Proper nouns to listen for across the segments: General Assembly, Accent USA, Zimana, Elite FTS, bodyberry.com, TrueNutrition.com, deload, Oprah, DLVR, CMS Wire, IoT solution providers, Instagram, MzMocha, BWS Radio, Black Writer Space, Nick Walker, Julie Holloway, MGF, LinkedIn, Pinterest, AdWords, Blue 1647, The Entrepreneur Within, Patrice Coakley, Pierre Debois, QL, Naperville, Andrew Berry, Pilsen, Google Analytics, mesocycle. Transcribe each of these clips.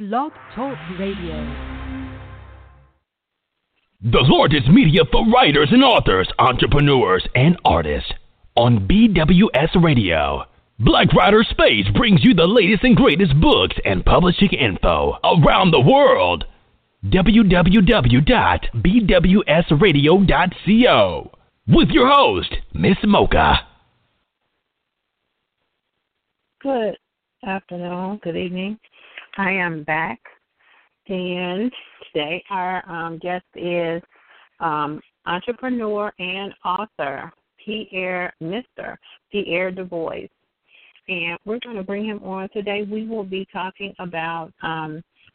Blog Talk Radio. The largest media for writers and authors, entrepreneurs, and artists on BWS Radio. Black Writer Space brings you the latest and greatest books and publishing info around the world. www.bwsradio.co with your host, MzMocha. Good afternoon, good evening. I am back, and today our guest is entrepreneur and author Pierre Debois, and we're going to bring him on today. We will be talking about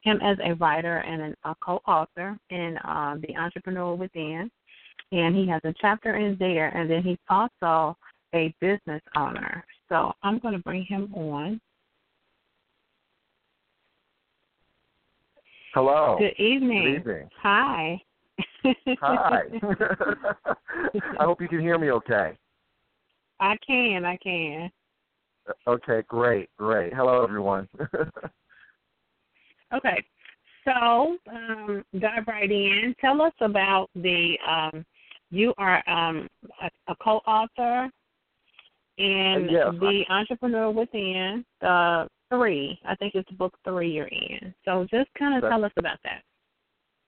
him as a writer and a co-author in The Entrepreneur Within, and he has a chapter in there, and then he's also a business owner. So I'm going to bring him on. Hello. Good evening. Good evening. Hi. Hi. I hope you can hear me okay. I can. Okay, great. Hello, everyone. Okay. So, dive right in. Tell us about you are a co-author in The Entrepreneur Within, the Three. I think it's book 3 you're in. So just kind of tell us about that.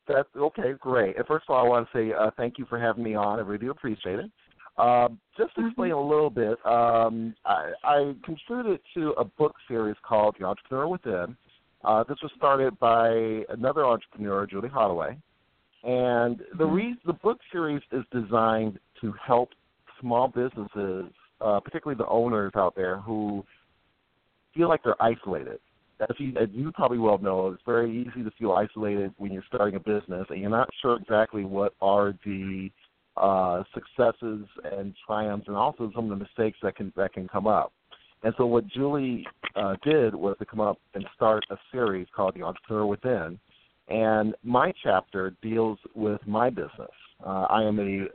That's okay, great. And first of all, I want to say thank you for having me on. I really appreciate it. Just to explain a little bit, I contributed to a book series called The Entrepreneur Within. This was started by another entrepreneur, Julie Holloway. And the book series is designed to help small businesses, particularly the owners out there who feel like they're isolated. As you probably well know, it's very easy to feel isolated when you're starting a business and you're not sure exactly what are the successes and triumphs and also some of the mistakes that can come up. And so what Julie did was to come up and start a series called The Entrepreneur Within, and my chapter deals with my business. I am a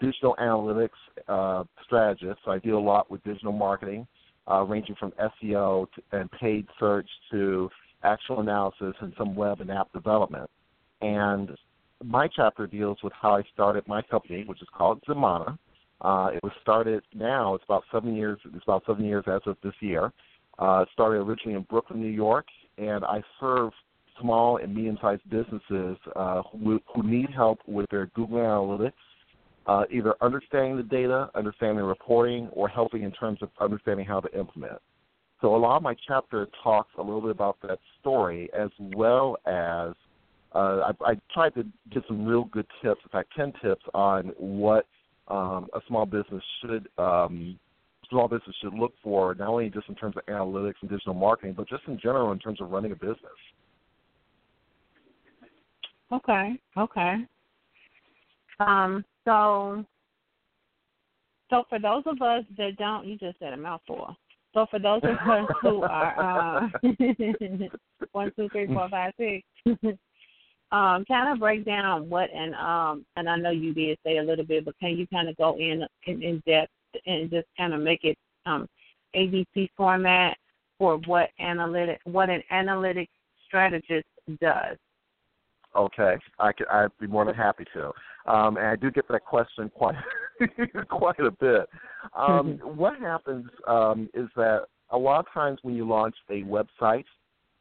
digital analytics strategist, so I deal a lot with digital marketing, ranging from SEO and paid search to actual analysis and some web and app development. And my chapter deals with how I started my company, which is called Zimana. It was started now. It's about seven years as of this year. Started originally in Brooklyn, New York, and I serve small and medium-sized businesses who need help with their Google Analytics. Either understanding the data, understanding the reporting, or helping in terms of understanding how to implement. So a lot of my chapter talks a little bit about that story, as well as I tried to get some real good tips, in fact, 10 tips on what a small business should look for, not only just in terms of analytics and digital marketing, but just in general in terms of running a business. Okay. So for those of us that don't, you just said a mouthful. So for those of us who are 1, 2, 3, 4, 5, 6, kind of break down what and I know you did say a little bit, but can you kind of go in depth and just kind of make it ABC format for what an analytics strategist does? Okay, I'd be more than happy to. And I do get that question quite a bit. What happens is that a lot of times when you launch a website,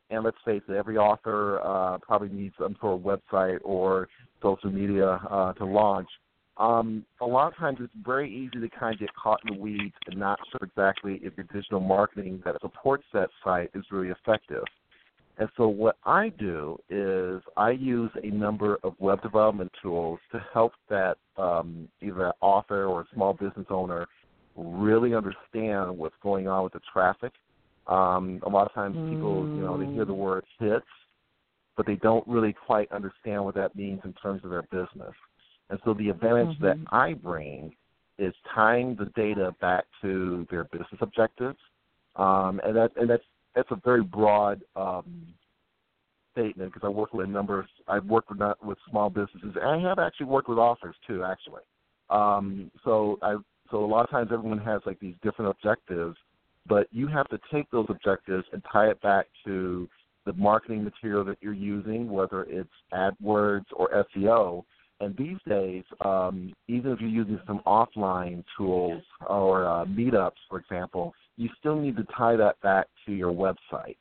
and let's face it, every author probably needs some sort of website or social media to launch, a lot of times it's very easy to kind of get caught in the weeds and not sure exactly if your digital marketing that supports that site is really effective. And so what I do is I use a number of web development tools to help that either an author or a small business owner really understand what's going on with the traffic. A lot of times people, they hear the word hits, but they don't really quite understand what that means in terms of their business. And so the advantage that I bring is tying the data back to their business objectives, that's a very broad statement because I work with I've worked with small businesses, and I have actually worked with authors too, actually. So a lot of times everyone has like these different objectives, but you have to take those objectives and tie it back to the marketing material that you're using, whether it's AdWords or SEO. And these days, even if you're using some offline tools or meetups, for example, you still need to tie that back to your website.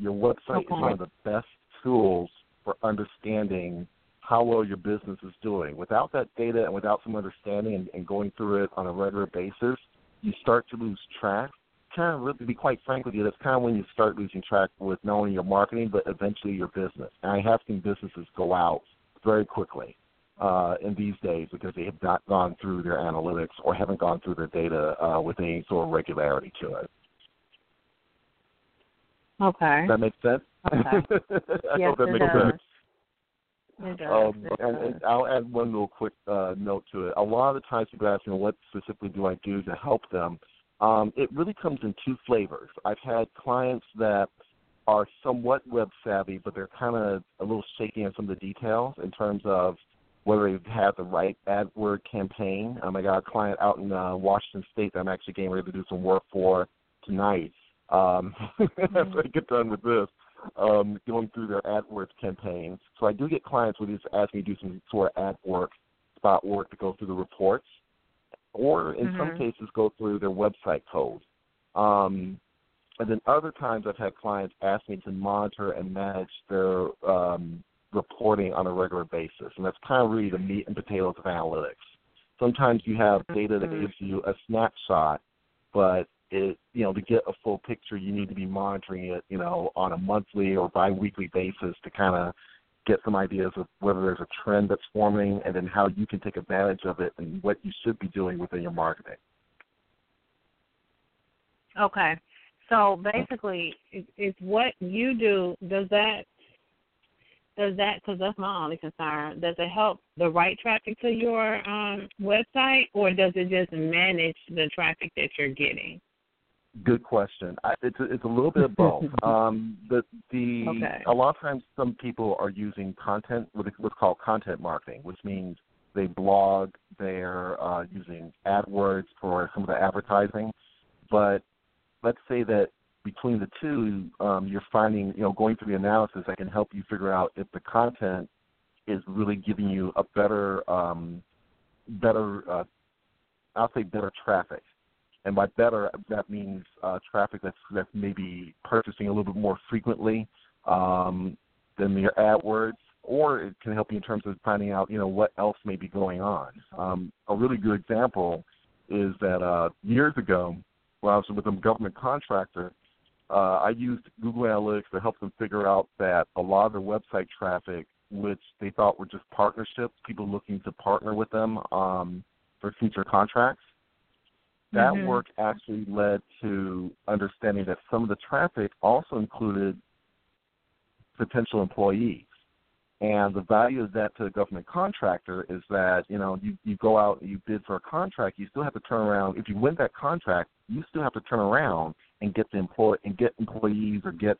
Your website is one of the best tools for understanding how well your business is doing. Without that data and without some understanding and going through it on a regular basis, you start to lose track. Kind of, really, to be quite frank with you, that's kind of when you start losing track with not only your marketing but eventually your business. And I have seen businesses go out very quickly in these days because they have not gone through their analytics or haven't gone through their data with any sort of regularity to it. Okay. Does that make sense? Okay. Yes, it does. And I'll add one little quick note to it. A lot of the times people ask me, what specifically do I do to help them? It really comes in two flavors. I've had clients that are somewhat web-savvy, but they're kind of a little shaky on some of the details in terms of whether they've had the right AdWord campaign. I got a client out in Washington State that I'm actually getting ready to do some work for tonight. After I get done with this, going through their AdWords campaigns. So I do get clients who just ask me to do some sort of ad work, spot work to go through the reports, or in some cases go through their website code. And then other times I've had clients ask me to monitor and manage their reporting on a regular basis, and that's kind of really the meat and potatoes of analytics. Sometimes you have data that gives you a snapshot, but to get a full picture, you need to be monitoring it, on a monthly or biweekly basis to kind of get some ideas of whether there's a trend that's forming and then how you can take advantage of it and what you should be doing within your marketing. Okay. So basically, it's what you do, does that, because that's my only concern, does it help the right traffic to your website, or does it just manage the traffic that you're getting? Good question. It's a little bit of both. A lot of times some people are using content, what's called content marketing, which means they blog, they're using AdWords for some of the advertising. But let's say that between the two, you're finding, going through the analysis, I can help you figure out if the content is really giving you a better traffic. And by better, that means traffic that's maybe purchasing a little bit more frequently than your AdWords, or it can help you in terms of finding out, what else may be going on. A really good example is that years ago, when I was with a government contractor, I used Google Analytics to help them figure out that a lot of their website traffic, which they thought were just partnerships, people looking to partner with them for future contracts, that work actually led to understanding that some of the traffic also included potential employees. And the value of that to the government contractor is that, you go out and you bid for a contract, you still have to turn around. If you win that contract, you still have to turn around and get get employees or get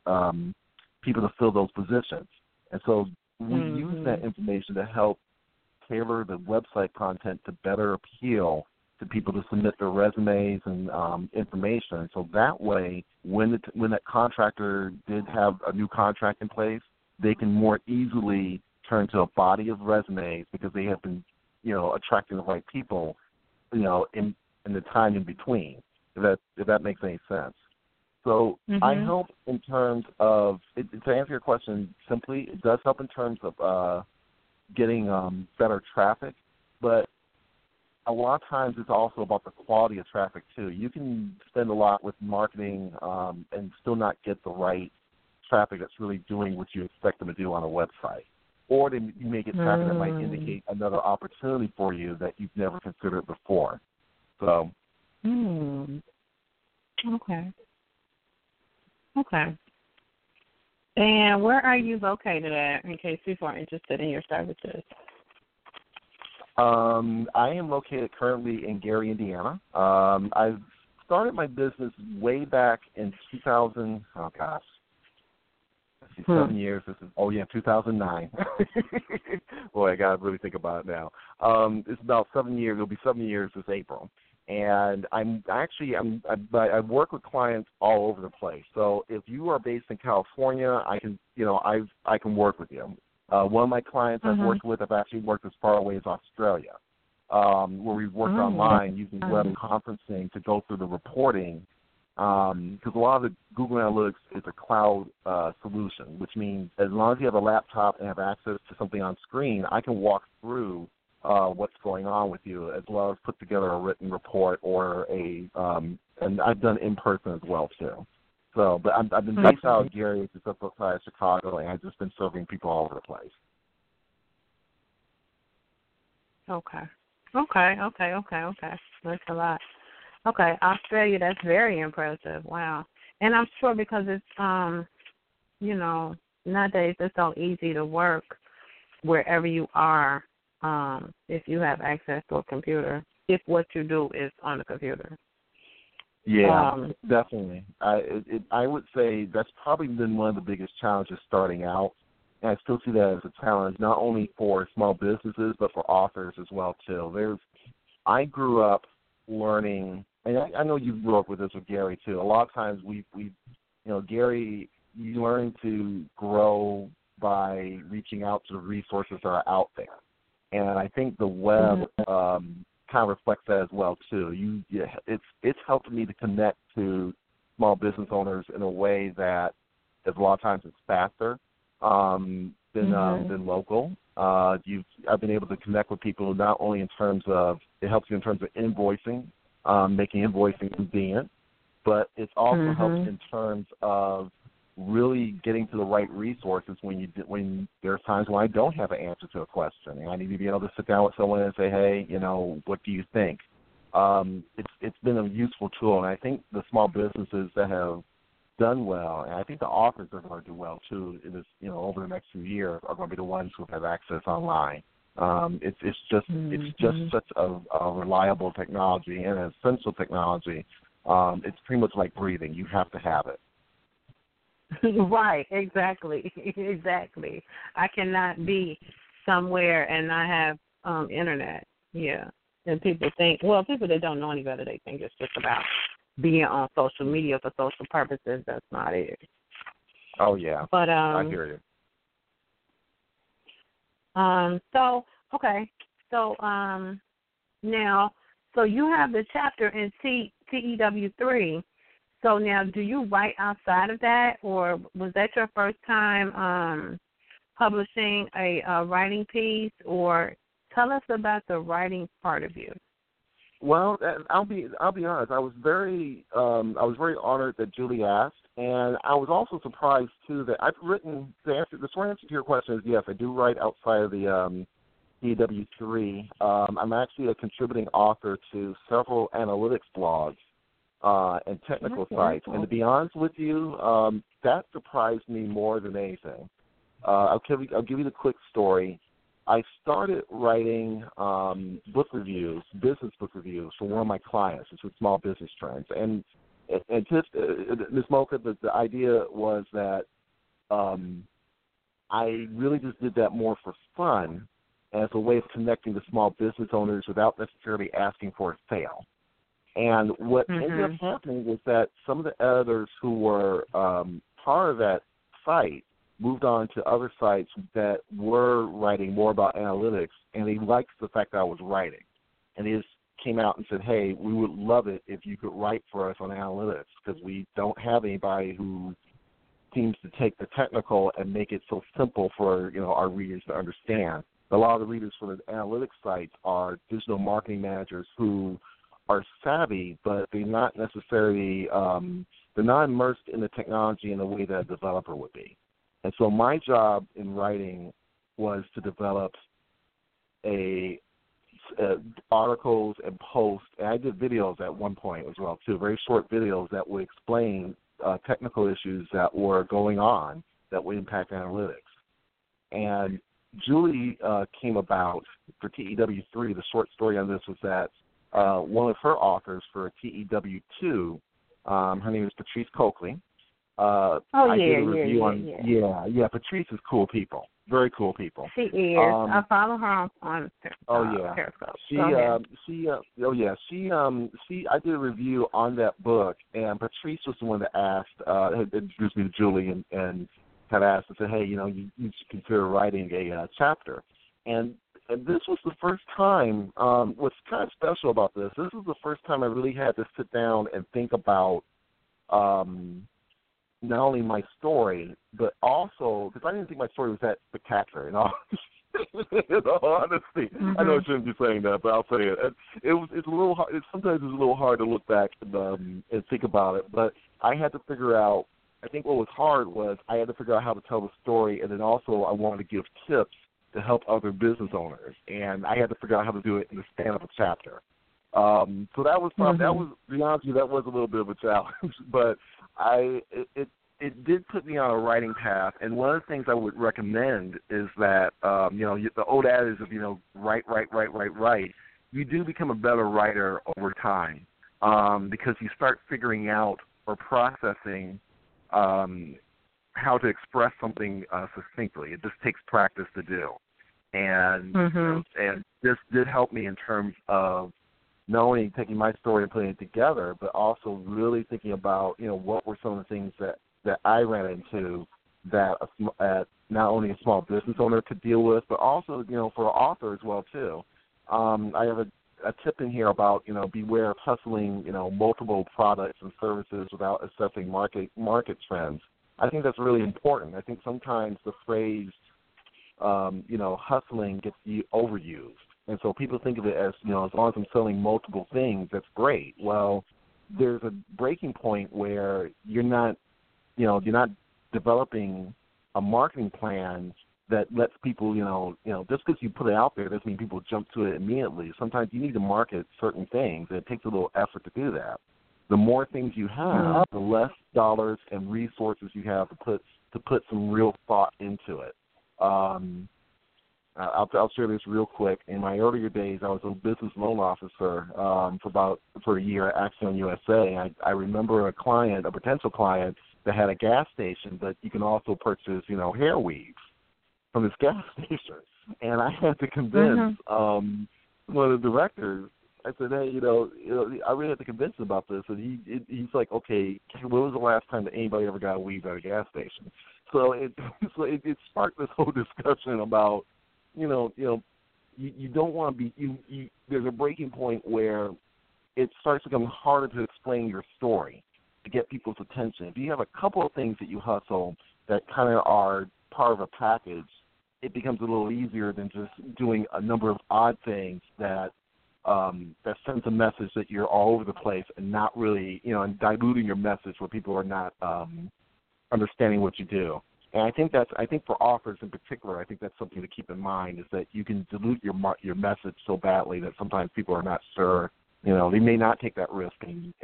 people to fill those positions. And so we use that information to help tailor the website content to better appeal to people to submit their resumes and information. So that way, when that contractor did have a new contract in place, they can more easily turn to a body of resumes because they have been, attracting the right people, in the time in between. If that makes any sense. So I help in terms of, to answer your question simply, it does help in terms of getting better traffic, but a lot of times it's also about the quality of traffic, too. You can spend a lot with marketing and still not get the right traffic that's really doing what you expect them to do on a website. Or you may get traffic that might indicate another opportunity for you that you've never considered before. So. Okay. And where are you located at, in case people are interested in your services? I am located currently in Gary, Indiana. I started my business way back in 7 years. 2009. Boy, I got to really think about it now. It'll be 7 years this April. And I work with clients all over the place. So if you are based in California, I can work with you. One of my clients I've worked with, I've actually worked as far away as Australia, where we've worked online using web conferencing to go through the reporting, because a lot of the Google Analytics is a cloud solution, which means as long as you have a laptop and have access to something on screen, I can walk through what's going on with you, as well as put together a written report or and I've done in person as well too. So, but I've been based out of Gary, just outside of Chicago, and I've just been serving people all over the place. Okay. That's a lot. Okay, Australia, that's very impressive. Wow. And I'm sure because it's, nowadays it's so easy to work wherever you are if you have access to a computer, if what you do is on the computer. Yeah, definitely. I would say that's probably been one of the biggest challenges starting out. And I still see that as a challenge, not only for small businesses, but for authors as well, too. I grew up learning, and I know you grew up with this with Gary, too. A lot of times Gary, you learn to grow by reaching out to the resources that are out there. And I think the web kind of reflects that as well too. It's helped me to connect to small business owners in a way that, is a lot of times, it's faster than local. I've been able to connect with people not only in terms of it helps you in terms of invoicing, making invoicing convenient, but it's also helped in terms of really getting to the right resources when there are times when I don't have an answer to a question and I need to be able to sit down with someone and say, hey, what do you think? It's been a useful tool, and I think the small businesses that have done well, and I think the authors are going to do well too. Over the next few years, are going to be the ones who have access online. It's just such a reliable technology and an essential technology. It's pretty much like breathing; you have to have it. Right, exactly. I cannot be somewhere and not have internet. Yeah, and people that don't know any better, they think it's just about being on social media for social purposes. That's not it. Oh yeah, but I hear you. So you have the chapter in TEW3. So now, do you write outside of that, or was that your first time publishing a writing piece? Or tell us about the writing part of you. Well, I'll be honest. I was very honored that Julie asked, and I was also surprised too that I've written. The short answer to your question is yes, I do write outside of the DW3. I'm actually a contributing author to several analytics blogs. And technical sites. And to be honest with you, that surprised me more than anything. I'll give you the quick story. I started writing book reviews, business book reviews, for one of my clients. It's with Small Business Trends. And MzMocha, the idea was that I really just did that more for fun as a way of connecting to small business owners without necessarily asking for a sale. And what ended up happening was that some of the editors who were part of that site moved on to other sites that were writing more about analytics, and they liked the fact that I was writing. And they just came out and said, hey, we would love it if you could write for us on analytics, because we don't have anybody who seems to take the technical and make it so simple for our readers to understand. A lot of the readers for the analytics sites are digital marketing managers who are savvy, but they're not necessarily they're not immersed in the technology in the way that a developer would be. And so my job in writing was to develop articles and posts, and I did videos at one point as well too, very short videos that would explain technical issues that were going on that would impact analytics. And Julie came about for TEW3. The short story on this was that one of her authors for TEW2, her name is Patrice Coakley. I did a review on Patrice is cool people. Very cool people. She is. I follow her on Periscope. I did a review on that book, and Patrice was the one that asked, had introduced me to Julie, and had asked and said, hey, you should consider writing a chapter. And this was the first time, what's kind of special about this was the first time I really had to sit down and think about not only my story, but also, because I didn't think my story was that spectacular, in all honesty. Mm-hmm. I know I shouldn't be saying that, but I'll say it. It's sometimes a little hard to look back and think about it, but I had to figure out, I think what was hard was I had to figure out how to tell the story, and then also I wanted to give tips to help other business owners, and I had to figure out how to do it in the span of a chapter. So that was probably, mm-hmm. That was a little bit of a challenge, but it did put me on a writing path. And one of the things I would recommend is that, the old adage of, write, you do become a better writer over time, because you start figuring out or processing, how to express something succinctly. It just takes practice to do. And, mm-hmm. And this did help me in terms of not only taking my story and putting it together, but also really thinking about, what were some of the things that I ran into that not only a small business owner could deal with, but also, for an author as well, too. I have a tip in here about, beware of hustling, multiple products and services without assessing market trends. I think that's really important. I think sometimes the phrase, hustling gets overused. And so people think of it as, as long as I'm selling multiple things, that's great. Well, there's a breaking point where you're not developing a marketing plan that lets people, just because you put it out there doesn't mean people jump to it immediately. Sometimes you need to market certain things, and it takes a little effort to do that. The more things you have, the less dollars and resources you have to put some real thought into it. I'll share this real quick. In my earlier days, I was a business loan officer for a year at Accent USA. I remember a potential client, that had a gas station, but you can also purchase, hair weaves from this gas station. And I had to convince one of the directors. I said, hey, I really had to convince him about this. And he's like, okay, when was the last time that anybody ever got a weave at a gas station? So it sparked this whole discussion about, you don't want to be. There's a breaking point where it starts to become harder to explain your story to get people's attention. If you have a couple of things that you hustle that kind of are part of a package, it becomes a little easier than just doing a number of odd things that sends a message that you're all over the place and not really, and diluting your message where people are not understanding what you do. And I think for authors in particular, I think that's something to keep in mind is that you can dilute your message so badly that sometimes people are not sure, they may not take that risk and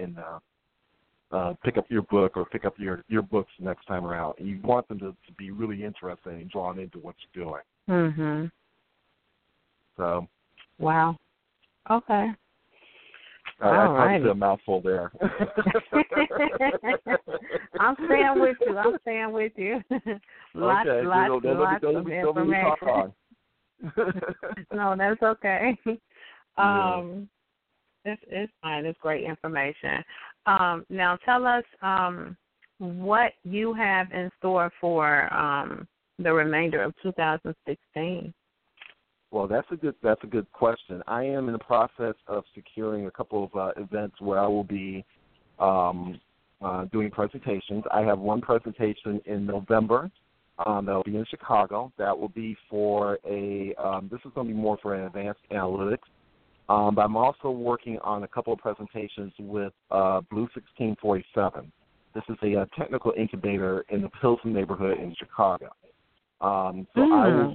pick up your book or pick up your books next time around. And you want them to be really interested and drawn into what you're doing. Mm-hmm. So. Wow. Okay. I did a mouthful there. I'm staying with you. Lots of information. No, that's okay. It's fine. It's great information. Now tell us what you have in store for the remainder of 2016. Well, that's a good question. I am in the process of securing a couple of events where I will be doing presentations. I have one presentation in November that will be in Chicago. That will be for this is going to be more for an advanced analytics. But I'm also working on a couple of presentations with Blue 1647. This is a technical incubator in the Pilsen neighborhood in Chicago. So I'll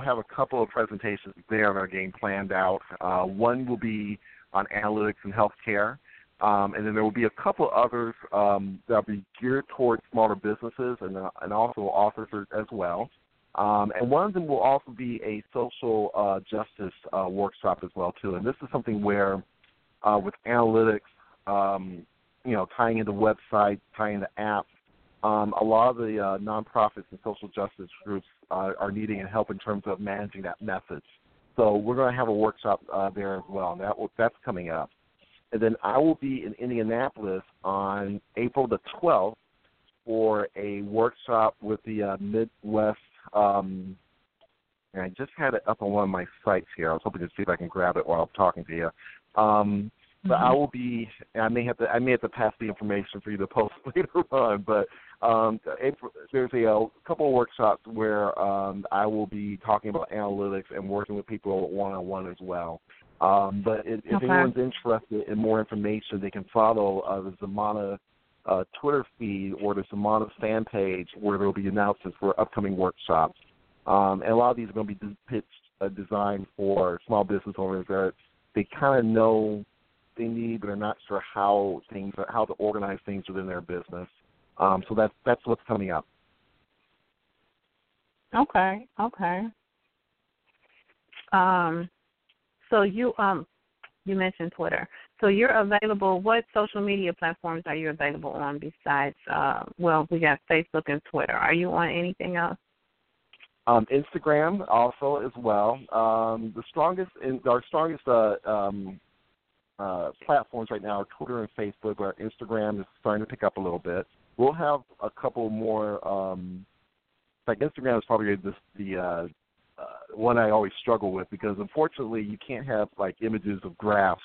have a couple of presentations there that are getting planned out. One will be on analytics and healthcare, and then there will be a couple others that will be geared towards smaller businesses and also authors as well. And one of them will also be a social justice workshop as well, too. And this is something where with analytics, you know, tying into websites, tying into apps. A lot of the nonprofits and social justice groups are needing help in terms of managing that message. So we're going to have a workshop there as well, and that's coming up. And then I will be in Indianapolis on April the 12th for a workshop with the Midwest. And I just had it up on one of my sites here. I was hoping to see if I can grab it while I'm talking to you. But I will be. I may have to pass the information for you to post later on. But there's a couple of workshops where I will be talking about analytics and working with people one-on-one as well. But if anyone's interested in more information, they can follow the Zimana Twitter feed or the Zimana fan page, where there will be announcements for upcoming workshops. And a lot of these are going to be pitched, designed for small business owners that they kind of know they need, but are not sure how to organize things within their business. So that's what's coming up. Okay. So you mentioned Twitter. So you're available. What social media platforms are you available on besides? We got Facebook and Twitter. Are you on anything else? Instagram also as well. Our strongest platforms right now are Twitter and Facebook, but our Instagram is starting to pick up a little bit. We'll have a couple more. Instagram is probably the one I always struggle with, because unfortunately you can't have images of graphs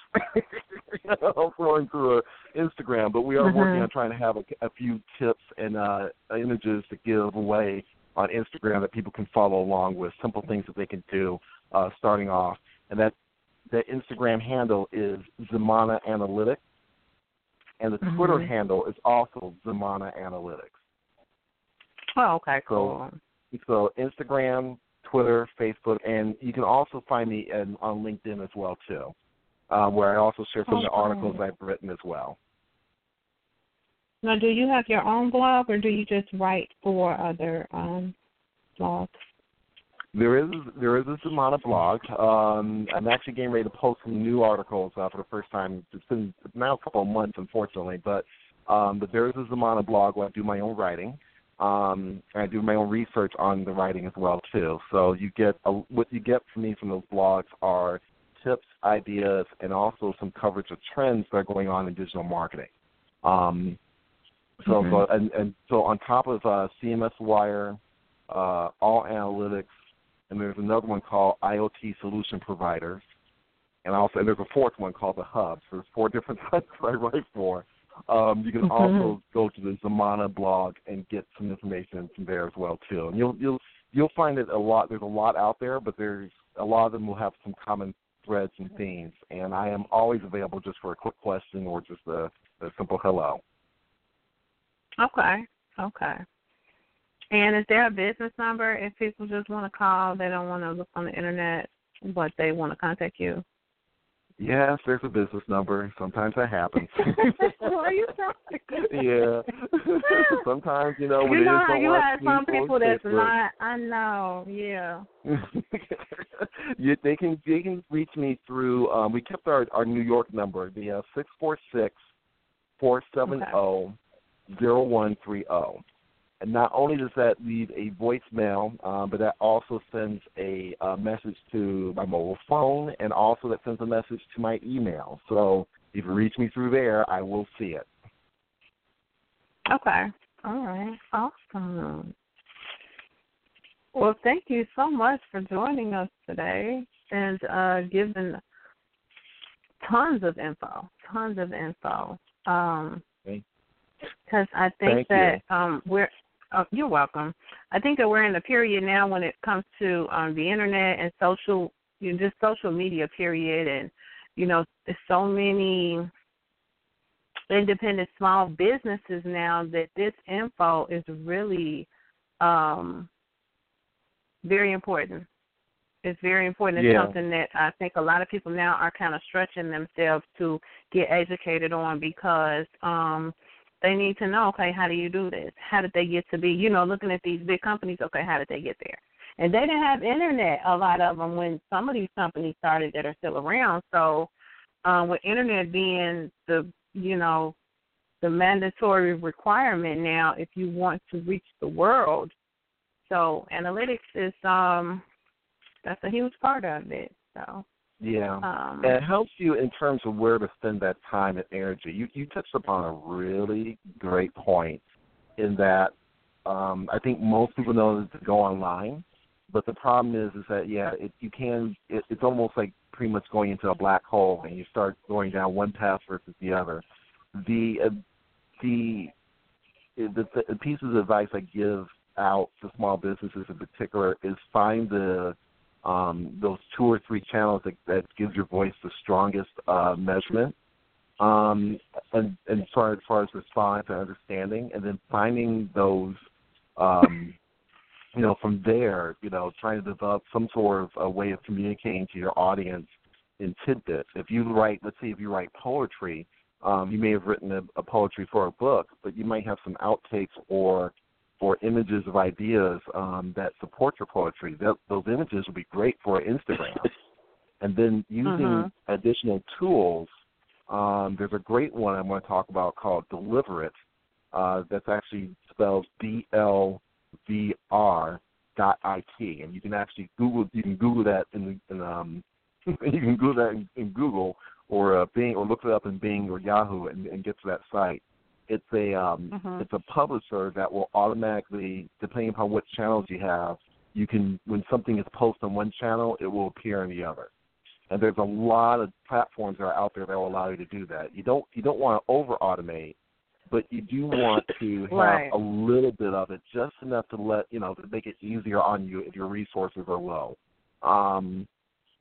flowing through Instagram. But we are working on trying to have a few tips and images to give away on Instagram that people can follow along with, simple things that they can do starting off. And the Instagram handle is Zimana Analytics, and the Twitter handle is also Zimana Analytics. Oh, okay, cool. So Instagram, Twitter, Facebook, and you can also find me on LinkedIn as well, too, where I also share some of the articles I've written as well. Now, do you have your own blog, or do you just write for other blogs? There is a Zimana blog. I'm actually getting ready to post some new articles for the first time. It's been now a couple of months, unfortunately, but there is a Zimana blog where I do my own writing. I do my own research on the writing as well too. So you get what you get from me from those blogs are tips, ideas, and also some coverage of trends that are going on in digital marketing. So on top of CMS Wire, All Analytics. And there's another one called IoT solution providers, and there's a fourth one called the Hub. So there's four different sites I write for. You can also go to the Zimana blog and get some information from there as well too. And you'll find it a lot. There's a lot out there, but there's a lot of them will have some common threads and themes. And I am always available just for a quick question or just a simple hello. Okay. And is there a business number if people just want to call, they don't want to look on the Internet, but they want to contact you? Yes, there's a business number. Sometimes that happens. What are you talking? Yeah. Sometimes, when it is so much. You have some people that's not, I know, yeah. They can reach me through, we kept our New York number, the 646-470-0130. And not only does that leave a voicemail, but that also sends a message to my mobile phone, and also that sends a message to my email. So if you reach me through there, I will see it. Okay. All right. Awesome. Well, thank you so much for joining us today and giving tons of info. Because I think you're welcome. I think that we're in a period now when it comes to the Internet and just social media period. And, there's so many independent small businesses now that this info is really very important. It's very important. It's something that I think a lot of people now are kind of stretching themselves to get educated on, because they need to know, okay, how do you do this? How did they get to be, looking at these big companies, okay, how did they get there? And they didn't have Internet, a lot of them, when some of these companies started that are still around. So with Internet being the, the mandatory requirement now if you want to reach the world. So analytics is that's a huge part of it. So yeah, it helps you in terms of where to spend that time and energy. You touched upon a really great point in that I think most people know to go online, but the problem is that it's almost like pretty much going into a black hole, and you start going down one path versus the other. The piece of advice I give out to small businesses in particular is find those 2 or 3 channels that gives your voice the strongest measurement and as far as response and understanding, and then finding those, from there, trying to develop some sort of a way of communicating to your audience in tidbits. If you write poetry, you may have written a poetry for a book, but you might have some outtakes or images of ideas that support your poetry. Those images would be great for Instagram. And then using additional tools, there's a great one I want to talk about called Deliver It. That's actually spelled DLVR.it, and you can actually Google that in you can Google that in Google or Bing, or look it up in Bing or Yahoo and get to that site. It's a it's a publisher that will automatically, depending upon what channels you have, you can, when something is posted on one channel, it will appear on the other. And there's a lot of platforms that are out there that will allow you to do that. You don't want to over automate, but you do want to have a little bit of it, just enough to to make it easier on you if your resources are low.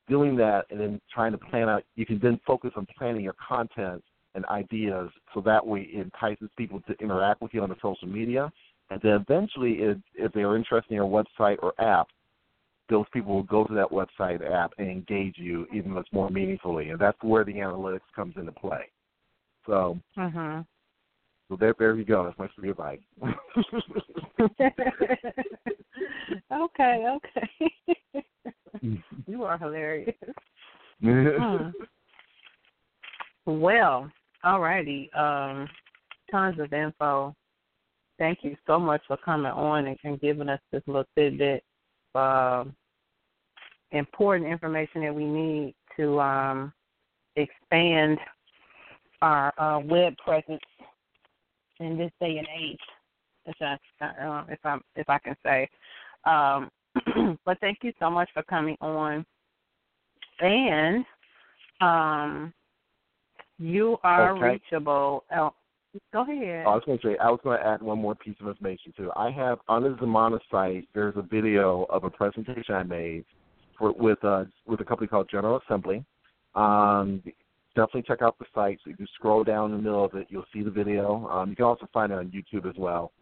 Doing that and then trying to plan out, you can then focus on planning your content and ideas, so that way it entices people to interact with you on the social media, and then eventually, if they are interested in your website or app, those people will go to that website or app and engage you even much more meaningfully, and that's where the analytics comes into play. So, so there you go. That's my free advice. Okay. You are hilarious. Well. All righty. Tons of info. Thank you so much for coming on and giving us this little tidbit of important information that we need to expand our web presence in this day and age, if I can say. But thank you so much for coming on. And you are reachable. Oh, go ahead. I was going to add one more piece of information, too. I have, on the Zimana site, there's a video of a presentation I made with a company called General Assembly. Definitely check out the site. So if you scroll down in the middle of it, you'll see the video. You can also find it on YouTube as well.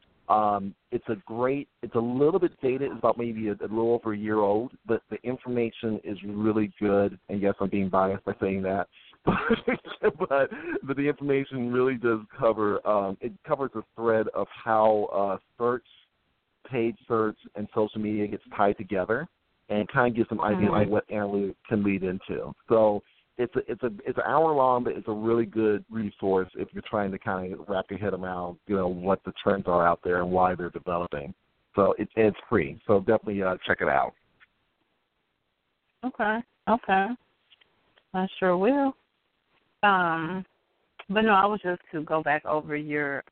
It's a little bit dated. It's about maybe a little over a year old, but the information is really good. And, yes, I'm being biased by saying that. But the information really does cover, it covers a thread of how search, paid search, and social media gets tied together, and kind of gives some idea like what analytics can lead into. So it's an hour long, but it's a really good resource if you're trying to kind of wrap your head around what the trends are out there and why they're developing. So it's free. So definitely check it out. Okay. I sure will. But no, I was just to go back over your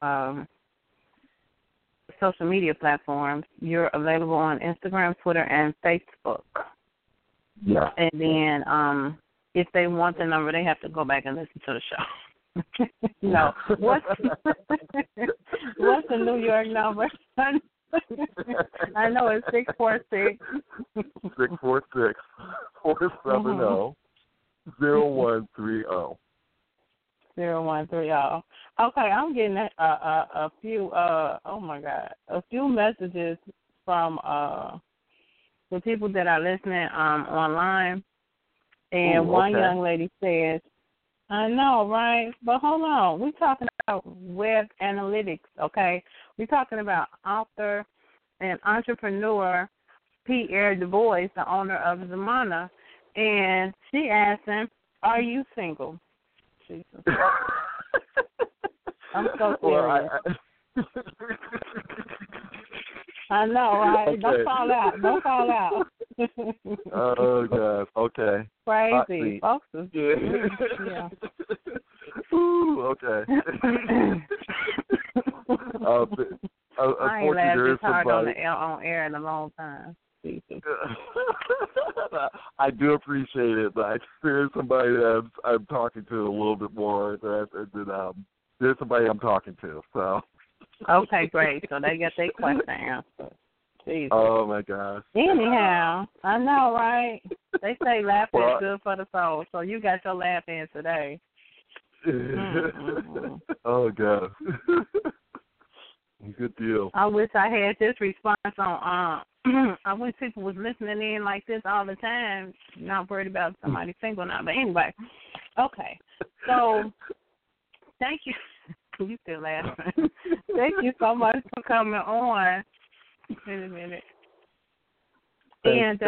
social media platforms. You're available on Instagram, Twitter, and Facebook. Yeah. And then if they want the number, they have to go back and listen to the show. No. What's the New York number? I know it's 646. 646. 470. 0130. 0130. Okay, I'm getting a few. Oh my God, a few messages from the people that are listening online, and one young lady says, "I know, right? But hold on, we're talking about web analytics, okay? We're talking about author and entrepreneur Pierre Debois, the owner of Zimana." And she asked him, "Are you single?" Jesus. I'm so serious. Well, I know, right? Okay. Don't fall out. Don't fall out. Oh, God. Okay. Crazy. Awesome. Yeah. Yeah. Ooh, okay. I ain't laughed this hard on air in a long time. I do appreciate it, but I there's somebody that I'm talking to a little bit more than there's somebody I'm talking to. So. Okay, great. So they got their question answered. Jesus. Oh my gosh. Anyhow, I know, right? They say laughter is good for the soul. So you got your laugh in today. Mm-hmm. Oh God. Good deal. I wish I had this response on. I wish people was listening in like this all the time, not worried about somebody single now. But anyway, okay. So thank you. You still laughing. Thank you so much for coming on. Wait a minute. Thank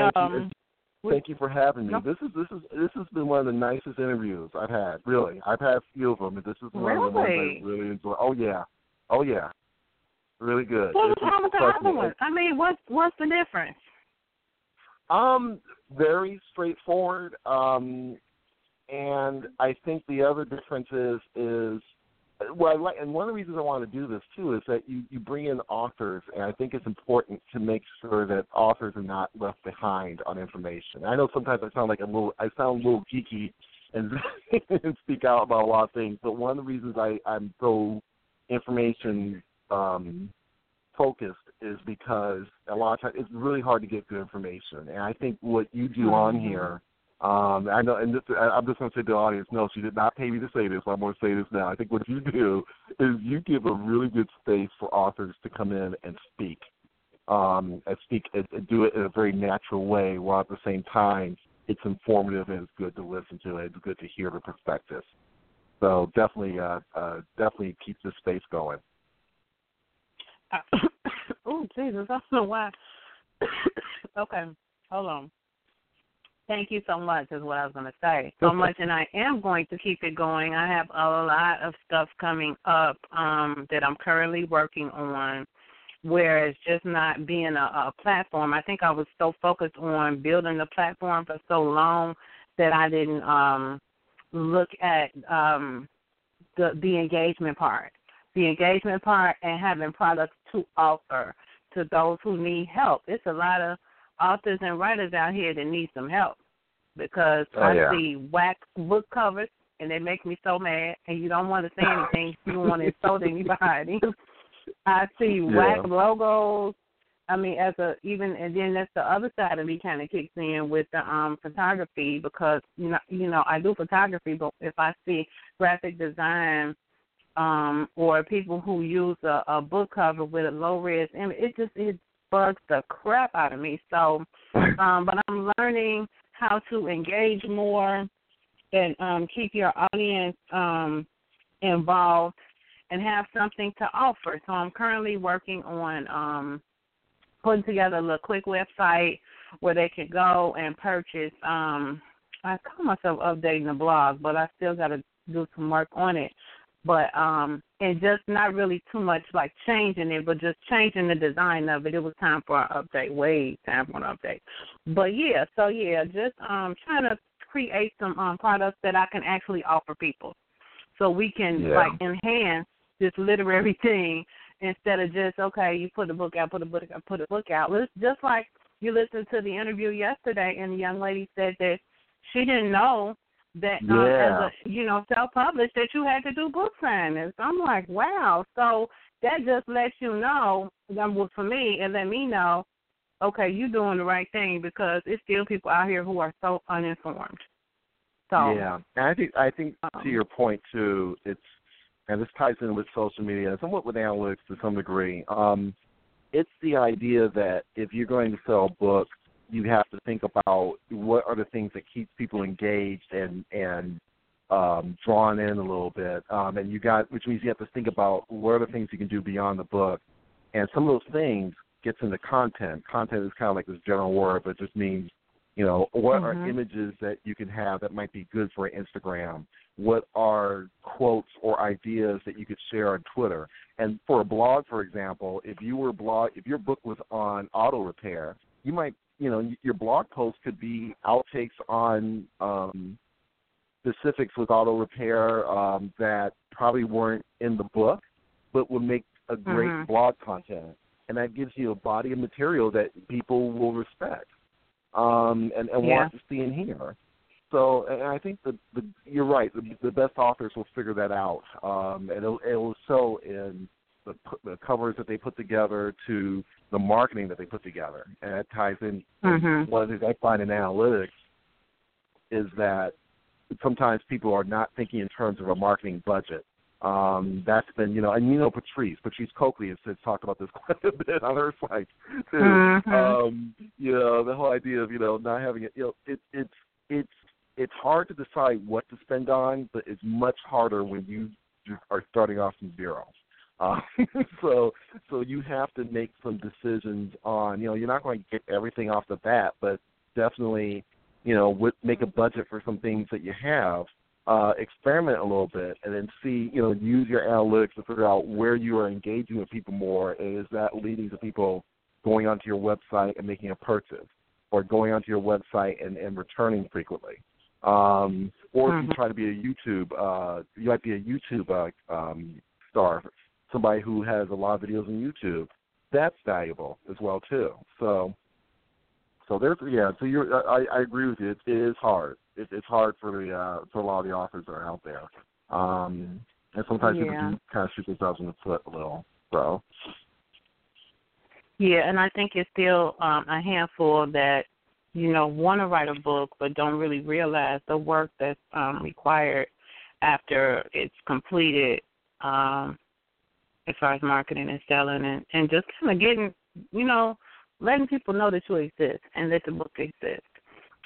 you for having me. No. This has been one of the nicest interviews I've had. Really, I've had a few of them, and this is one of the ones I really enjoy. Oh yeah. Really good. What was wrong with the other one? I mean, what's the difference? Very straightforward. And I think the other difference is well, and one of the reasons I want to do this too is that you bring in authors, and I think it's important to make sure that authors are not left behind on information. I know sometimes I sound a little geeky and, and speak out about a lot of things, but one of the reasons I'm so information focused is because a lot of times it's really hard to get good information, and I think what you do on here. I know, and I'm just going to say to the audience, no, she did not pay me to say this, but I'm going to say this now. I think what you do is you give a really good space for authors to come in and speak, and do it in a very natural way, while at the same time it's informative and it's good to listen to, and it's good to hear the perspectives. So definitely keep this space going. Oh, Jesus, I don't know why. Okay, hold on. Thank you so much is what I was going to say. So much, and I am going to keep it going. I have a lot of stuff coming up that I'm currently working on where it's just not being a platform. I think I was so focused on building the platform for so long that I didn't look at the engagement part. The engagement part and having products to offer to those who need help. It's a lot of authors and writers out here that need some help because I see whack book covers and they make me so mad, and you don't want to say anything. You don't want to insult anybody. I see whack logos. I mean, and then that's the other side of me kind of kicks in with the photography because, you know, I do photography, but if I see graphic design or people who use a book cover with a low-res image, it bugs the crap out of me. So, but I'm learning how to engage more and keep your audience involved and have something to offer. So I'm currently working on putting together a little quick website where they can go and purchase. I call myself updating the blog, but I still got to do some work on it. But and just not really too much like changing it, but just changing the design of it. It was time for an update, way time for an update. But, just trying to create some products that I can actually offer people so we can, enhance this literary thing instead of just, okay, you put a book out. It's just like you listened to the interview yesterday, and the young lady said that she didn't know that self-published that you had to do book signings. I'm like, wow. So that just lets you know, for me, and let me know, okay, you're doing the right thing because it's still people out here who are so uninformed. So and I think to your point too, it's, and this ties in with social media, somewhat with analytics to some degree. It's the idea that if you're going to sell books, you have to think about what are the things that keep people engaged and drawn in a little bit. And which means you have to think about what are the things you can do beyond the book. And some of those things gets into content. Content is kind of like this general word, but it just means You know, what are images that you can have that might be good for Instagram? What are quotes or ideas that you could share on Twitter? And for a blog, for example, if your book was on auto repair, you might, you know, your blog post could be outtakes on specifics with auto repair that probably weren't in the book, but would make a great blog content. And that gives you a body of material that people will respect. And want to see and hear. So, and I think the you're right. The best authors will figure that out, and it'll show in the covers that they put together to the marketing that they put together, and that ties in. One of the things I find in analytics is that sometimes people are not thinking in terms of a marketing budget. That's been, you know, and you know, Patrice Coakley has talked about this quite a bit on her site too. You know, the whole idea of, you know, not having it, you know, it's hard to decide what to spend on, but it's much harder when you are starting off from zero. So you have to make some decisions on, you know, you're not going to get everything off the bat, but definitely, you know, make a budget for some things that you have. Experiment a little bit and then see, you know, use your analytics to figure out where you are engaging with people more. Is that leading to people going onto your website and making a purchase, or going onto your website and returning frequently? Or if you try to be a YouTube, you might be a YouTube star, somebody who has a lot of videos on YouTube. That's valuable as well too. So there's, yeah. So I agree with you. It is hard. It's hard for a lot of the authors that are out there, and sometimes people do kind of shoot themselves in the foot a little. So, yeah, and I think it's still a handful that, you know, want to write a book but don't really realize the work that's required after it's completed, as far as marketing and selling, and just kind of getting, you know, letting people know that you exist and that the book exists.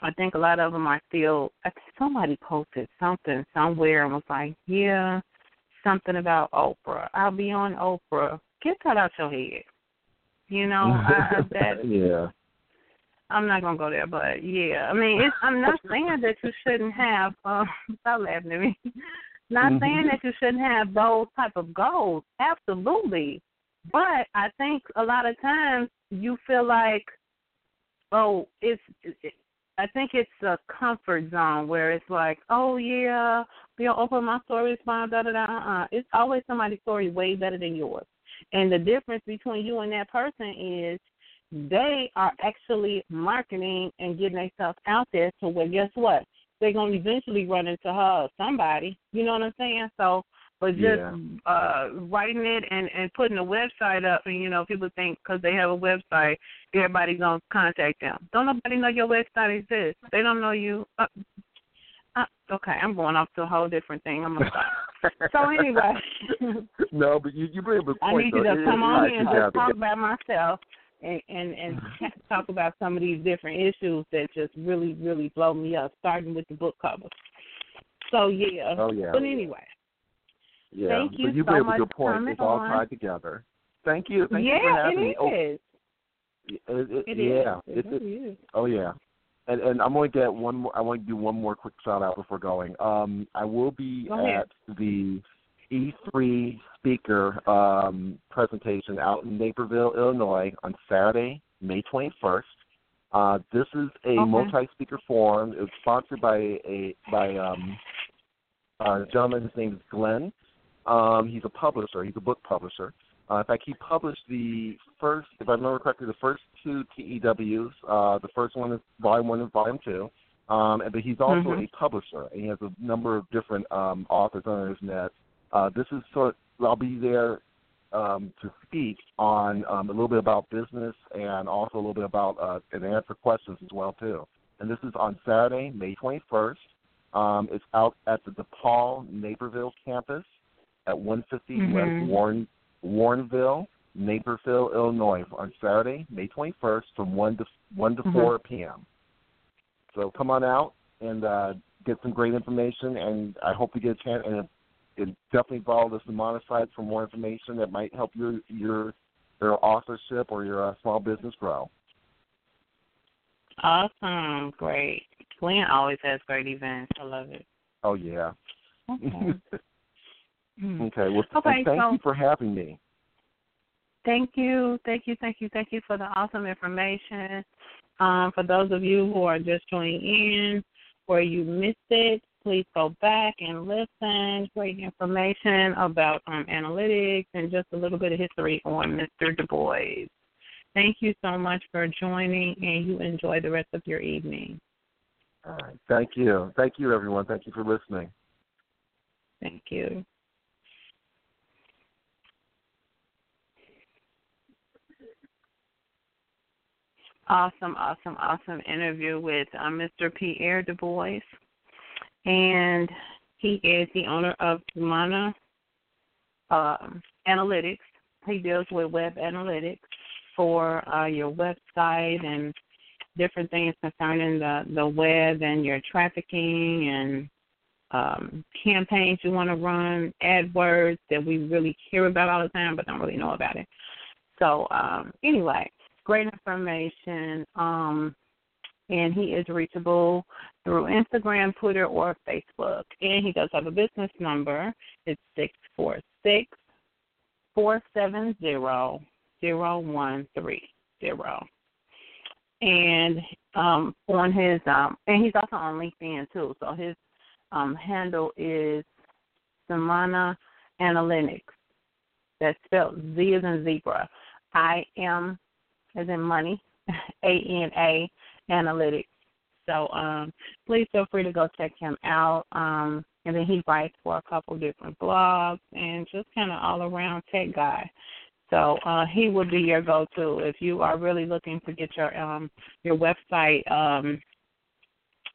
I think a lot of them are still, I think somebody posted something somewhere and was like, yeah, something about Oprah. I'll be on Oprah. Get that out your head. You know, I'm not going to go there, but yeah. I mean, I'm not saying that you shouldn't have, stop laughing at me. Not saying that you shouldn't have those type of goals. Absolutely. But I think a lot of times you feel like, oh, I think it's a comfort zone where it's like, oh, yeah, you know, Oprah, my story is fine, da-da-da, uh-uh. It's always somebody's story way better than yours. And the difference between you and that person is they are actually marketing and getting themselves out there to where, guess what? They're going to eventually run into her or somebody. You know what I'm saying? So, but just writing it and putting a website up, and, you know, people think because they have a website, everybody's going to contact them. Don't nobody know your website exists. They don't know you. Okay, I'm going off to a whole different thing. I'm going to stop. So anyway. No, but you bring up a point. I need you to come on here and just talk about myself and talk about some of these different issues that just really, really blow me up, starting with the book cover. So, yeah. Oh, yeah. But anyway. Yeah, thank you but you so made a good point. It's all tied together. Thank you. Thank you for having me. It is. Oh yeah, and I'm going to get one more. I want to do one more quick shout out before going. I will be at the E3 speaker presentation out in Naperville, Illinois, on Saturday, May 21st. This is a multi-speaker forum. It was sponsored by a gentleman. His name is Glenn. He's a publisher. He's a book publisher. In fact, he published the first two TEWs. The first one is volume one and volume two. But he's also a publisher, and he has a number of different authors on his net. This is sort of, I'll be there to speak on a little bit about business and also a little bit about and answer questions as well too. And this is on Saturday, May 21st. It's out at the DePaul Naperville campus at 150 West Warrenville, Naperville, Illinois, on Saturday, May 21st, from 1 to 4 p.m. So come on out and get some great information, and I hope you get a chance. And definitely follow the Zimana site for more information that might help your authorship or your small business grow. Awesome. Great. Glenn always has great events. I love it. Oh, yeah. Okay. Okay. Well, okay, thank you for having me. Thank you for the awesome information. For those of you who are just joining in, where you missed it, please go back and listen. Great information about analytics and just a little bit of history on Mr. Debois. Thank you so much for joining, and you enjoy the rest of your evening. All right. Thank you. Thank you, everyone. Thank you for listening. Thank you. Awesome interview with Mr. Pierre Debois. And he is the owner of Zimana Analytics. He deals with web analytics for your website and different things concerning the web and your trafficking and campaigns you want to run, AdWords that we really hear about all the time but don't really know about it. So anyway, great information. And he is reachable through Instagram, Twitter, or Facebook. And he does have a business number. It's 646-470-0130. And on his and he's also on LinkedIn too. So his handle is Zimana Analytics. That's spelled Z as in zebra, I M as in money, A-N-A, Analytics. So please feel free to go check him out. And then he writes for a couple different blogs and just kind of all-around tech guy. So he will be your go-to if you are really looking to get your website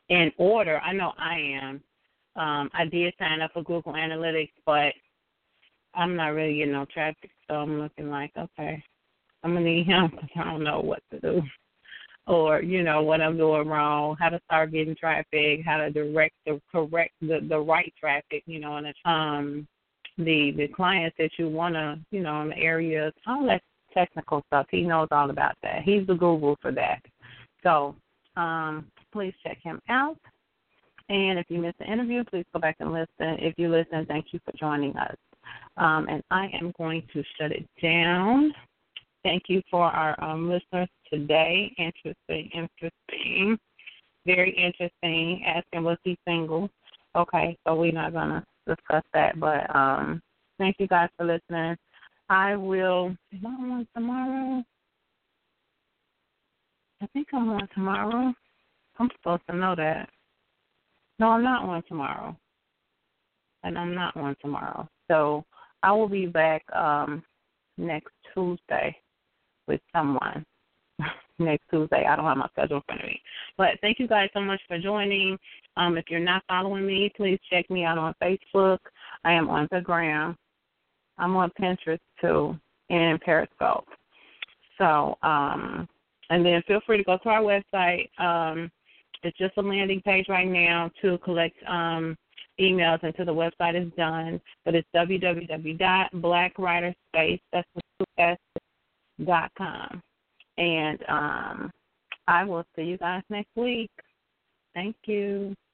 in order. I know I am. I did sign up for Google Analytics, but I'm not really getting no traffic, so I'm looking like, okay, I'm going to need him because I don't know what to do or, you know, what I'm doing wrong, how to start getting traffic, how to direct the right traffic, you know, and the clients that you want to, you know, in the areas, all that technical stuff. He knows all about that. He's the guru for that. So please check him out. And if you missed the interview, please go back and listen. If you listen, thank you for joining us. And I am going to shut it down. Thank you for our listeners today. Interesting. Very interesting. Asking, was he single? Okay, so we're not going to discuss that. But thank you guys for listening. I will, am I on tomorrow? I think I'm on tomorrow. I'm supposed to know that. No, I'm not on tomorrow. And I'm not on tomorrow. So I will be back next Tuesday with someone. Next Tuesday. I don't have my schedule in front of me. But thank you guys so much for joining. If you're not following me, please check me out on Facebook. I am on the gram. I'm on Pinterest, too, and Periscope. So, and then feel free to go to our website. It's just a landing page right now to collect emails until the website is done. But it's www.blackwriterspace.com. That's .com. And I will see you guys next week. Thank you.